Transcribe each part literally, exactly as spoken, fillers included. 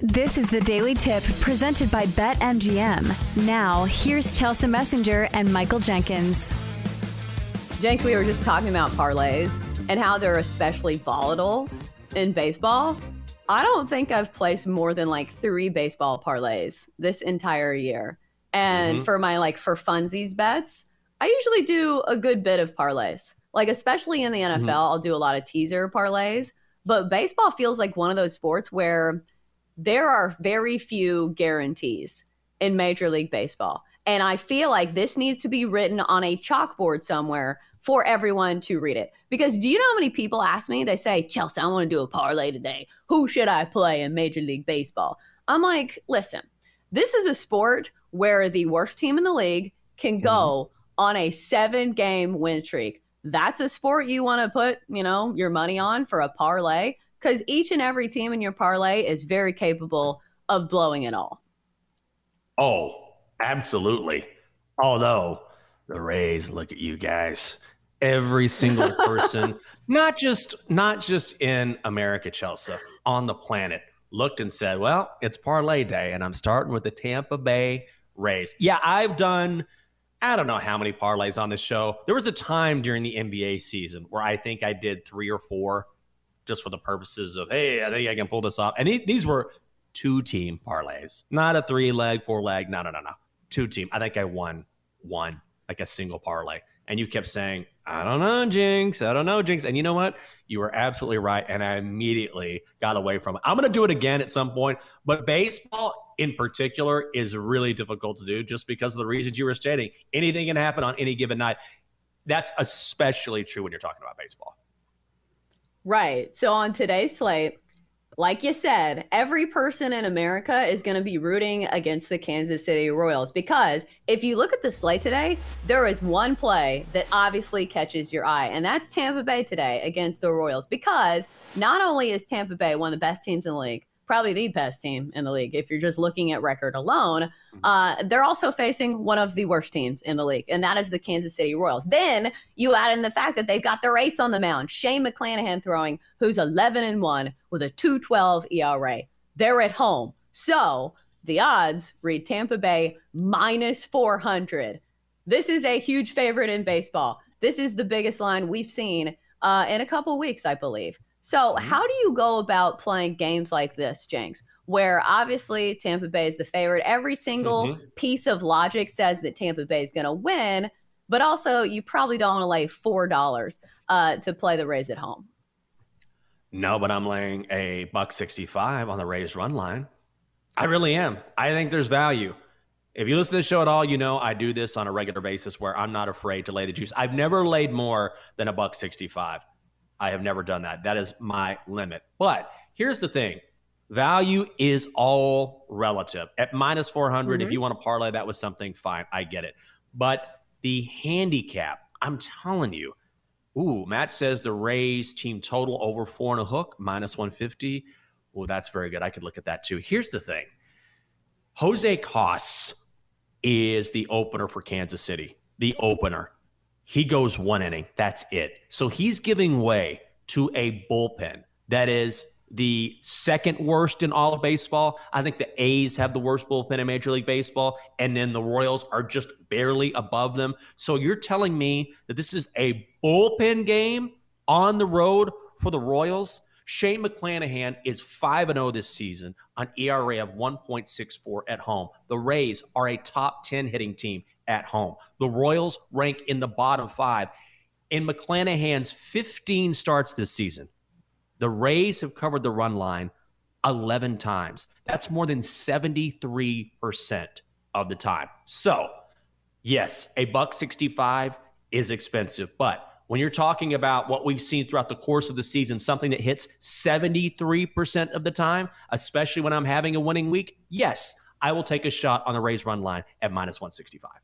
This is the Daily Tip presented by BetMGM. Now, here's Chelsea Messenger and Michael Jenkins. Jenks, we were just talking about parlays and how they're especially volatile in baseball. I don't think I've placed more than like three baseball parlays this entire year. And mm-hmm. for my like for funsies bets, I usually do a good bit of parlays. Like especially in the N F L, mm-hmm. I'll do a lot of teaser parlays. But baseball feels like one of those sports where there are very few guarantees in Major League Baseball. And I feel like this needs to be written on a chalkboard somewhere for everyone to read it. Because do you know how many people ask me, they say, Chelsea, I want to do a parlay today. Who should I play in Major League Baseball? I'm like, listen, this is a sport where the worst team in the league can go mm-hmm. on a seven-game win streak. That's a sport you want to put, you know, your money on for a parlay, because each and every team in your parlay is very capable of blowing it all. Oh, absolutely. Although the Rays, look at you guys. Every single person, not just not just in America, Chelsea, on the planet, looked and said, well, it's parlay day, and I'm starting with the Tampa Bay Rays. Yeah, I've done, I don't know how many parlays on this show. There was a time during the N B A season where I think I did three or four just for the purposes of, hey, I think I can pull this off. And th- these were two-team parlays, not a three-leg, four-leg. No, no, no, no. Two-team. I think I won one, like a single parlay. And you kept saying, I don't know, Jinx. I don't know, Jinx. And you know what? You were absolutely right. And I immediately got away from it. I'm going to do it again at some point. But baseball in particular is really difficult to do just because of the reasons you were stating. Anything can happen on any given night. That's especially true when you're talking about baseball. Right. So on today's slate, like you said, every person in America is going to be rooting against the Kansas City Royals, because if you look at the slate today, there is one play that obviously catches your eye, and that's Tampa Bay today against the Royals, because not only is Tampa Bay one of the best teams in the league, probably the best team in the league if you're just looking at record alone, uh, they're also facing one of the worst teams in the league, and that is the Kansas City Royals. Then you add in the fact that they've got their ace on the mound, Shane McClanahan throwing, who's eleven and one with a two twelve E R A. They're at home. So the odds read Tampa Bay minus four hundred. This is a huge favorite in baseball. This is the biggest line we've seen uh, in a couple weeks, I believe. So how do you go about playing games like this, Jenks, where obviously Tampa Bay is the favorite? Every single mm-hmm. piece of logic says that Tampa Bay is going to win, but also you probably don't want to lay four dollars uh, to play the Rays at home. No, but I'm laying a buck sixty-five on the Rays run line. I really am. I think there's value. If you listen to this show at all, you know I do this on a regular basis where I'm not afraid to lay the juice. I've never laid more than a buck sixty-five. I have never done that. That is my limit. But here's the thing. Value is all relative. At minus four hundred, mm-hmm. if you want to parlay that with something, fine. I get it. But the handicap, I'm telling you. Ooh, Matt says the Rays team total over four and a hook, minus one fifty. Well, that's very good. I could look at that too. Here's the thing. Jose Coss is the opener for Kansas City. The opener. He goes one inning. That's it. So he's giving way to a bullpen that is the second worst in all of baseball. I think the A's have the worst bullpen in Major League Baseball, and then the Royals are just barely above them. So you're telling me that this is a bullpen game on the road for the Royals? Shane McClanahan is five and oh this season on E R A of one point six four at home. The Rays are a top ten hitting team at home. The Royals rank in the bottom five. In McClanahan's fifteen starts this season, the Rays have covered the run line eleven times. That's more than seventy-three percent of the time. So, yes, a buck sixty-five is expensive, but when you're talking about what we've seen throughout the course of the season, something that hits seventy-three percent of the time, especially when I'm having a winning week, yes, I will take a shot on the Rays run line at minus one sixty-five.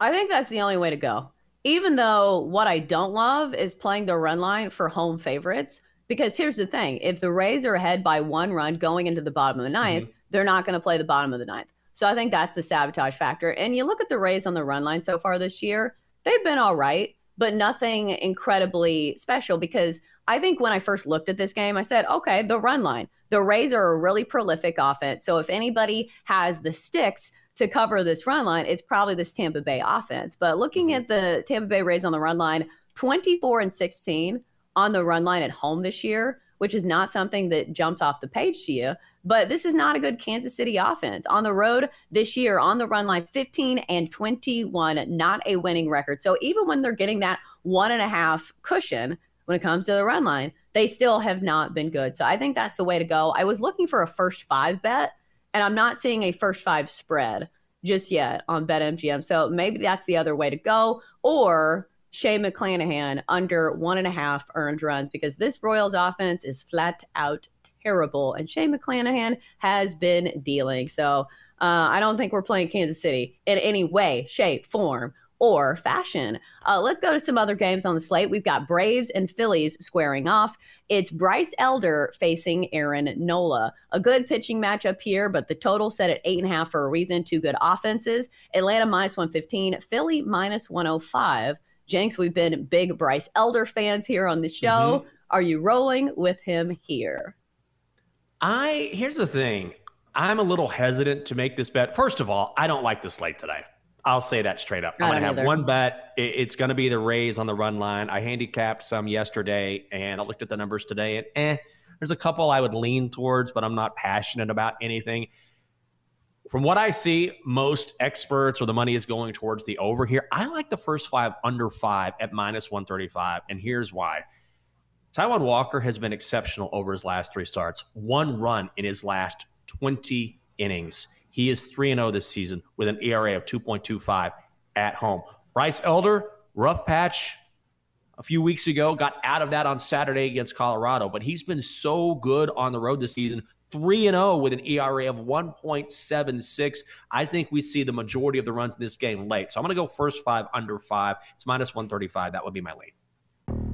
I think that's the only way to go. Even though what I don't love is playing the run line for home favorites, because here's the thing. If the Rays are ahead by one run going into the bottom of the ninth, mm-hmm. they're not going to play the bottom of the ninth. So I think that's the sabotage factor. And you look at the Rays on the run line so far this year, they've been all right, but nothing incredibly special, because I think when I first looked at this game, I said, okay, the run line. The Rays are a really prolific offense. So if anybody has the sticks to cover this run line, it's probably this Tampa Bay offense. But looking at the Tampa Bay Rays on the run line, twenty-four and sixteen on the run line at home this year, which is not something that jumps off the page to you. But this is not a good Kansas City offense. On the road this year, on the run line, fifteen and twenty-one, not a winning record. So even when they're getting that one and a half cushion when it comes to the run line, they still have not been good. So I think that's the way to go. I was looking for a first five bet, and I'm not seeing a first five spread just yet on BetMGM. So maybe that's the other way to go. Or Shane McClanahan under one and a half earned runs, because this Royals offense is flat out terrible, and Shane McClanahan has been dealing. So uh, I don't think we're playing Kansas City in any way, shape, form, or fashion. Uh, let's go to some other games on the slate. We've got Braves and Phillies squaring off. It's Bryce Elder facing Aaron Nola. A good pitching matchup here, but the total set at eight and a half for a reason. Two good offenses. Atlanta minus one fifteen, Philly minus one oh five. Jenks, we've been big Bryce Elder fans here on the show. Mm-hmm. Are you rolling with him here? I here's the thing. I'm a little hesitant to make this bet. First of all, I don't like the slate today. I'll say that straight up. I'm going to have either. one bet. It, it's going to be the Rays on the run line. I handicapped some yesterday, and I looked at the numbers today, and eh, there's a couple I would lean towards, but I'm not passionate about anything. From what I see, most experts or the money is going towards the over here. I like the first five under five at minus one thirty-five, and here's why. Taiwan Walker has been exceptional over his last three starts. One run in his last twenty innings. He is three and oh this season with an E R A of two point two five at home. Bryce Elder, rough patch a few weeks ago, got out of that on Saturday against Colorado, but he's been so good on the road this season, three and oh with an E R A of one point seven six. I think we see the majority of the runs in this game late. So I'm going to go first five under five. It's minus one thirty-five. That would be my lead.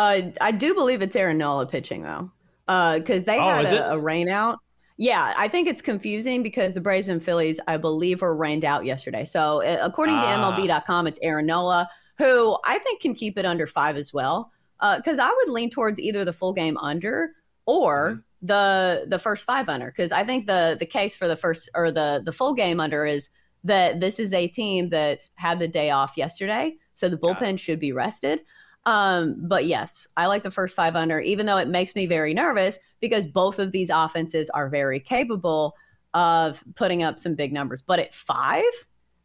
Uh, I do believe it's Aaron Nola pitching, though, because uh, they oh, had a, a rain out. Yeah, I think it's confusing because the Braves and Phillies, I believe, were rained out yesterday. So uh, according ah. to M L B dot com, it's Aaron Nola, who I think can keep it under five as well, because uh, I would lean towards either the full game under or mm-hmm. the the first five under, because I think the the case for the first or the the full game under is that this is a team that had the day off yesterday. So the bullpen yeah. should be rested. Um, but yes, I like the first five under, even though it makes me very nervous because both of these offenses are very capable of putting up some big numbers. But at five,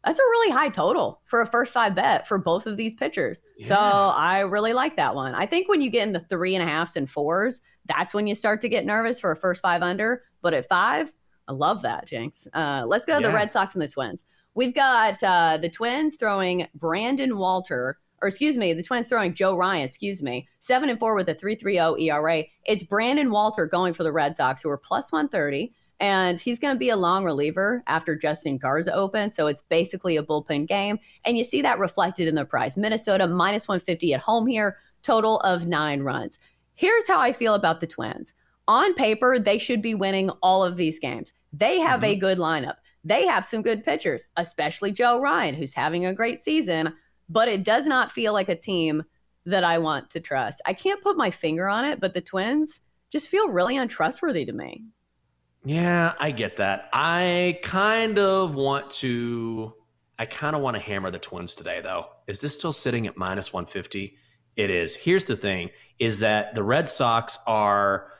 that's a really high total for a first five bet for both of these pitchers. Yeah. So I really like that one. I think when you get in the three and a halves and fours, that's when you start to get nervous for a first five under. But at five, I love that, Jinx. Uh, let's go to yeah. the Red Sox and the Twins. We've got uh, the Twins throwing Brandon Walter, or excuse me, the Twins throwing Joe Ryan, excuse me, seven and four with a three point three oh E R A. It's Brandon Walter going for the Red Sox, who are plus one thirty, and he's going to be a long reliever after Justin Garza opens, so it's basically a bullpen game, and you see that reflected in the price. Minnesota minus one fifty at home here, total of nine runs. Here's how I feel about the Twins. On paper, they should be winning all of these games. They have mm-hmm. a good lineup. They have some good pitchers, especially Joe Ryan, who's having a great season, but it does not feel like a team that I want to trust. I can't put my finger on it, but the Twins just feel really untrustworthy to me. Yeah, I get that. I kind of want to, I kind of want to hammer the Twins today, though. Is this still sitting at minus one fifty? It is. Here's the thing, is that the Red Sox are,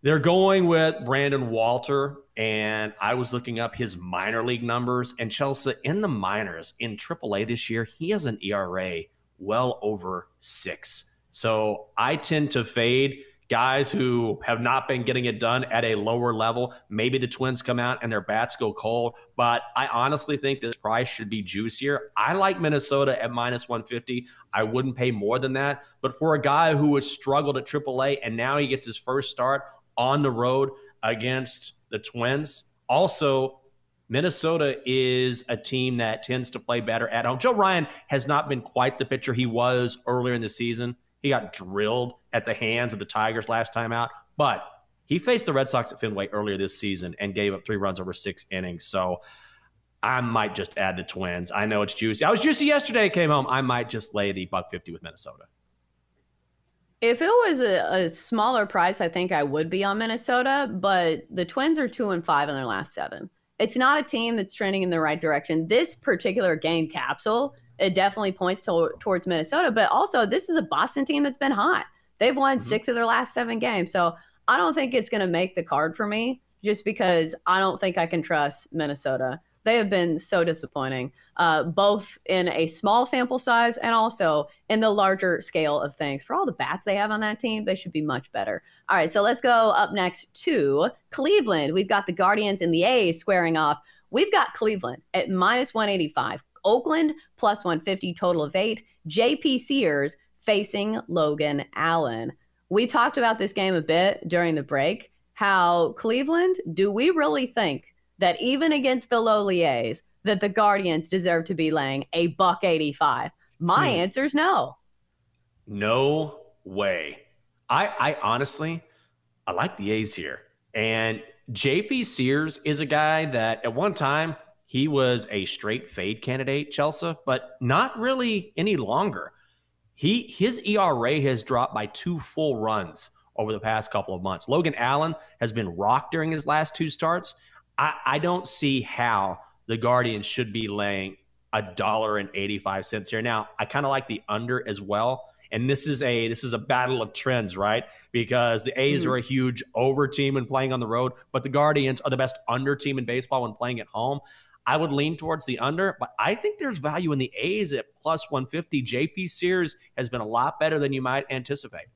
they're going with Brandon Walter, and I was looking up his minor league numbers. And Chelsea, in the minors, in triple A this year, he has an E R A well over six. So I tend to fade guys who have not been getting it done at a lower level. Maybe the Twins come out and their bats go cold, but I honestly think this price should be juicier. I like Minnesota at minus one fifty. I wouldn't pay more than that. But for a guy who has struggled at triple A and now he gets his first start on the road against the Twins. Also, Minnesota is a team that tends to play better at home. Joe Ryan has not been quite the pitcher he was earlier in the season. He got drilled at the hands of the Tigers last time out, but he faced the Red Sox at Fenway earlier this season and gave up three runs over six innings. So I might just add the Twins. I know it's juicy. I was juicy yesterday, came home. I might just lay the buck fifty with Minnesota. If it was a, a smaller price, I think I would be on Minnesota, but the Twins are two and five in their last seven. It's not a team that's trending in the right direction. This particular game capsule, it definitely points to, towards Minnesota, but also this is a Boston team that's been hot. They've won mm-hmm. six of their last seven games, so I don't think it's going to make the card for me just because I don't think I can trust Minnesota. They have been so disappointing, uh, both in a small sample size and also in the larger scale of things. For all the bats they have on that team, they should be much better. All right, so let's go up next to Cleveland. We've got the Guardians and the A's squaring off. We've got Cleveland at minus one eighty-five. Oakland plus one fifty, total of eight. J P Sears facing Logan Allen. We talked about this game a bit during the break. How Cleveland, do we really think that even against the lowly A's, that the Guardians deserve to be laying a buck eighty-five? My mm. answer is no. No way. I, I honestly, I like the A's here. And J P Sears is a guy that at one time, he was a straight fade candidate, Chelsea, but not really any longer. He His E R A has dropped by two full runs over the past couple of months. Logan Allen has been rocked during his last two starts. I, I don't see how the Guardians should be laying one dollar and eighty-five cents here. Now, I kind of like the under as well. And this is a this is a battle of trends, right? Because the A's mm. are a huge over team when playing on the road, but the Guardians are the best under team in baseball when playing at home. I would lean towards the under, but I think there's value in the A's at plus one fifty. J P Sears has been a lot better than you might anticipate.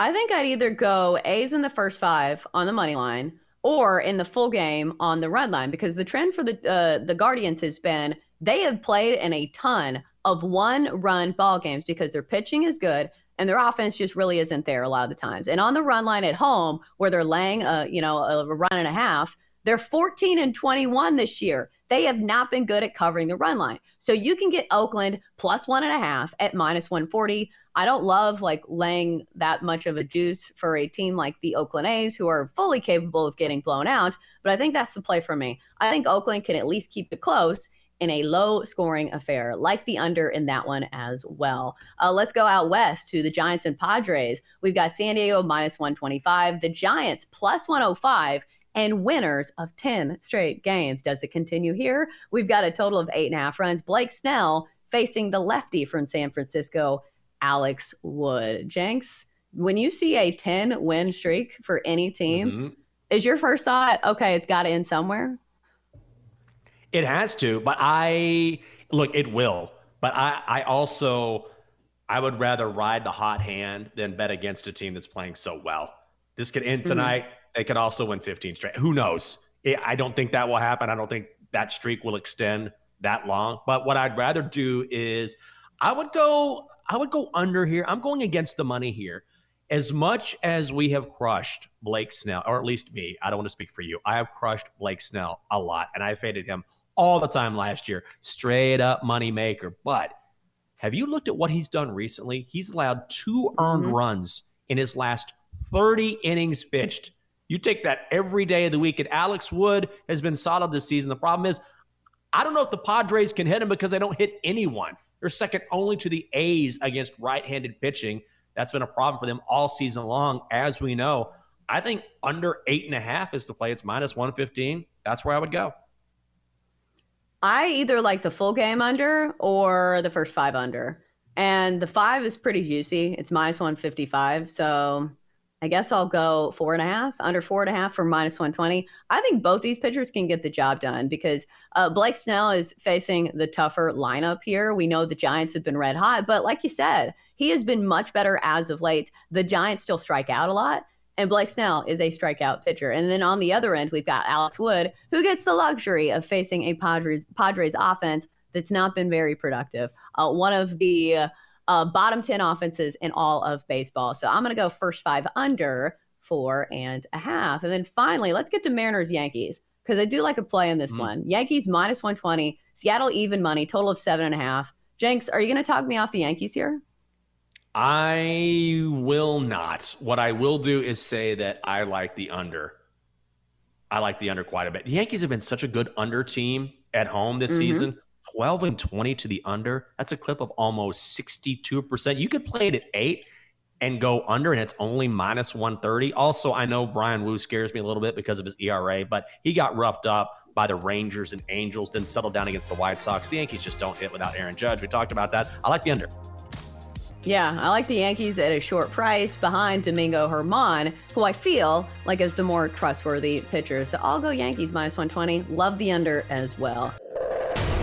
I think I'd either go A's in the first five on the money line, or in the full game on the run line, because the trend for the uh, the Guardians has been they have played in a ton of one-run ball games because their pitching is good and their offense just really isn't there a lot of the times. And on the run line at home, where they're laying a you know a run and a half, they're fourteen and twenty-one this year. They have not been good at covering the run line. So you can get Oakland plus one and a half at minus one forty. I don't love like laying that much of a juice for a team like the Oakland A's, who are fully capable of getting blown out. But I think that's the play for me. I think Oakland can at least keep it close in a low scoring affair, like the under in that one as well. Uh, let's go out west to the Giants and Padres. We've got San Diego minus one twenty-five, the Giants plus one oh five, and winners of ten straight games. Does it continue here? We've got a total of eight and a half runs. Blake Snell facing the lefty from San Francisco, Alex Wood. Jenks, when you see a ten-win streak for any team, mm-hmm. is your first thought, okay, it's got to end somewhere? It has to, but I – look, it will. But I, I also – I would rather ride the hot hand than bet against a team that's playing so well. This could end tonight. Mm-hmm. They could also win fifteen straight. Who knows? I don't think that will happen. I don't think that streak will extend that long. But what I'd rather do is I would go I would go under here. I'm going against the money here. As much as we have crushed Blake Snell, or at least me, I don't want to speak for you. I have crushed Blake Snell a lot, and I faded him all the time last year. Straight up money maker. But have you looked at what he's done recently? He's allowed two earned mm-hmm. runs in his last thirty innings pitched. You take that every day of the week, and Alex Wood has been solid this season. The problem is, I don't know if the Padres can hit him because they don't hit anyone. They're second only to the A's against right-handed pitching. That's been a problem for them all season long, as we know. I think under eight and a half is the play. It's minus one fifteen. That's where I would go. I either like the full game under or the first five under. And the five is pretty juicy. It's minus one fifty-five, so... I guess I'll go four and a half, under four and a half for minus one twenty. I think both these pitchers can get the job done because uh, Blake Snell is facing the tougher lineup here. We know the Giants have been red hot, but like you said, he has been much better as of late. The Giants still strike out a lot, and Blake Snell is a strikeout pitcher. And then on the other end, we've got Alex Wood, who gets the luxury of facing a Padres, Padres offense that's not been very productive. Uh, one of the... Uh, Uh, bottom ten offenses in all of baseball. So I'm going to go first five under four and a half. And then finally, let's get to Mariners Yankees because I do like a play in this mm-hmm. one. Yankees minus one twenty, Seattle even money, total of seven and a half. Jenks, are you going to talk me off the Yankees here? I will not. What I will do is say that I like the under. I like the under quite a bit. The Yankees have been such a good under team at home this mm-hmm. season. twelve and twenty to the under. That's a clip of almost sixty-two percent. You could play it at eight and go under, and it's only minus one thirty. Also, I know Brian Wu scares me a little bit because of his E R A, but he got roughed up by the Rangers and Angels, then settled down against the White Sox. The Yankees just don't hit without Aaron Judge. We talked about that. I like the under. Yeah, I like the Yankees at a short price behind Domingo Germán, who I feel like is the more trustworthy pitcher. So I'll go Yankees minus one twenty. Love the under as well.